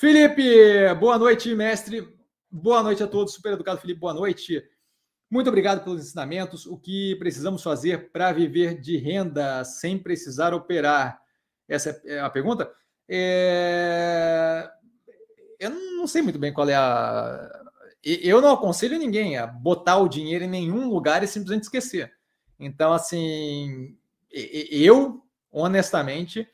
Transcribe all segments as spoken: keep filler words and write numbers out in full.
Felipe, boa noite, mestre. Boa noite a todos. Super educado, Felipe. Boa noite. Muito obrigado pelos ensinamentos. O que precisamos fazer para viver de renda sem precisar operar? Essa é a pergunta. É... Eu não sei muito bem qual é a... Eu não aconselho ninguém a botar o dinheiro em nenhum lugar e simplesmente esquecer. Então, assim, eu, honestamente,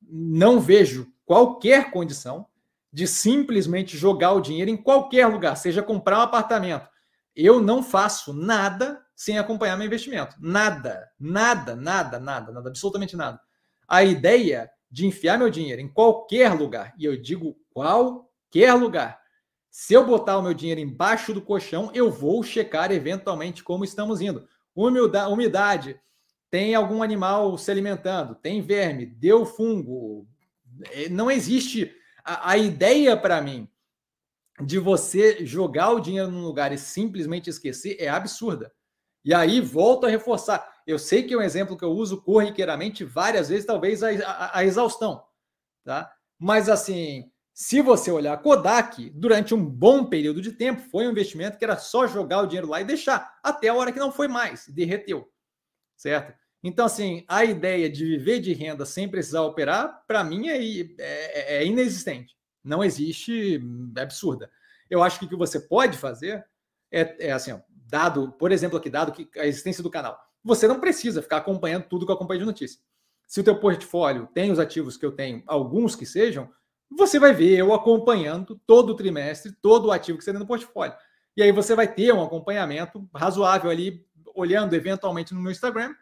não vejo qualquer condição de simplesmente jogar o dinheiro em qualquer lugar, seja comprar um apartamento. Eu não faço nada sem acompanhar meu investimento. Nada, nada, nada, nada, nada, absolutamente nada. A ideia de enfiar meu dinheiro em qualquer lugar, e eu digo qualquer lugar, se eu botar o meu dinheiro embaixo do colchão, eu vou checar eventualmente como estamos indo. Humildade, umidade, tem algum animal se alimentando, tem verme, deu fungo. Não existe a, a ideia para mim de você jogar o dinheiro num lugar e simplesmente esquecer é absurda. E aí, volto a reforçar. Eu sei que é um exemplo que eu uso corriqueiramente várias vezes, talvez a, a, a exaustão. Tá? Mas, assim, se você olhar Kodak, durante um bom período de tempo, foi um investimento que era só jogar o dinheiro lá e deixar, até a hora que não foi mais, derreteu. Certo? Então, assim, a ideia de viver de renda sem precisar operar, para mim, é, é, é inexistente. Não existe, é absurda. Eu acho que o que você pode fazer é, é assim, ó, dado, por exemplo, aqui, dado que a existência do canal, você não precisa ficar acompanhando tudo que eu acompanho de notícia. Se o teu portfólio tem os ativos que eu tenho, alguns que sejam, você vai ver eu acompanhando todo trimestre, todo o ativo que você tem no portfólio. E aí você vai ter um acompanhamento razoável ali, olhando eventualmente no meu Instagram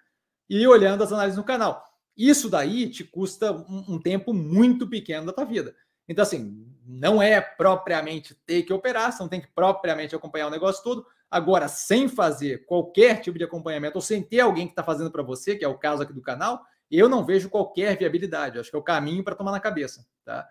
e olhando as análises no canal. Isso daí te custa um, um tempo muito pequeno da tua vida. Então, assim, não é propriamente ter que operar, você não tem que propriamente acompanhar o negócio todo. Agora, sem fazer qualquer tipo de acompanhamento ou sem ter alguém que está fazendo para você, que é o caso aqui do canal, eu não vejo qualquer viabilidade. Eu acho que é o caminho para tomar na cabeça. Tá?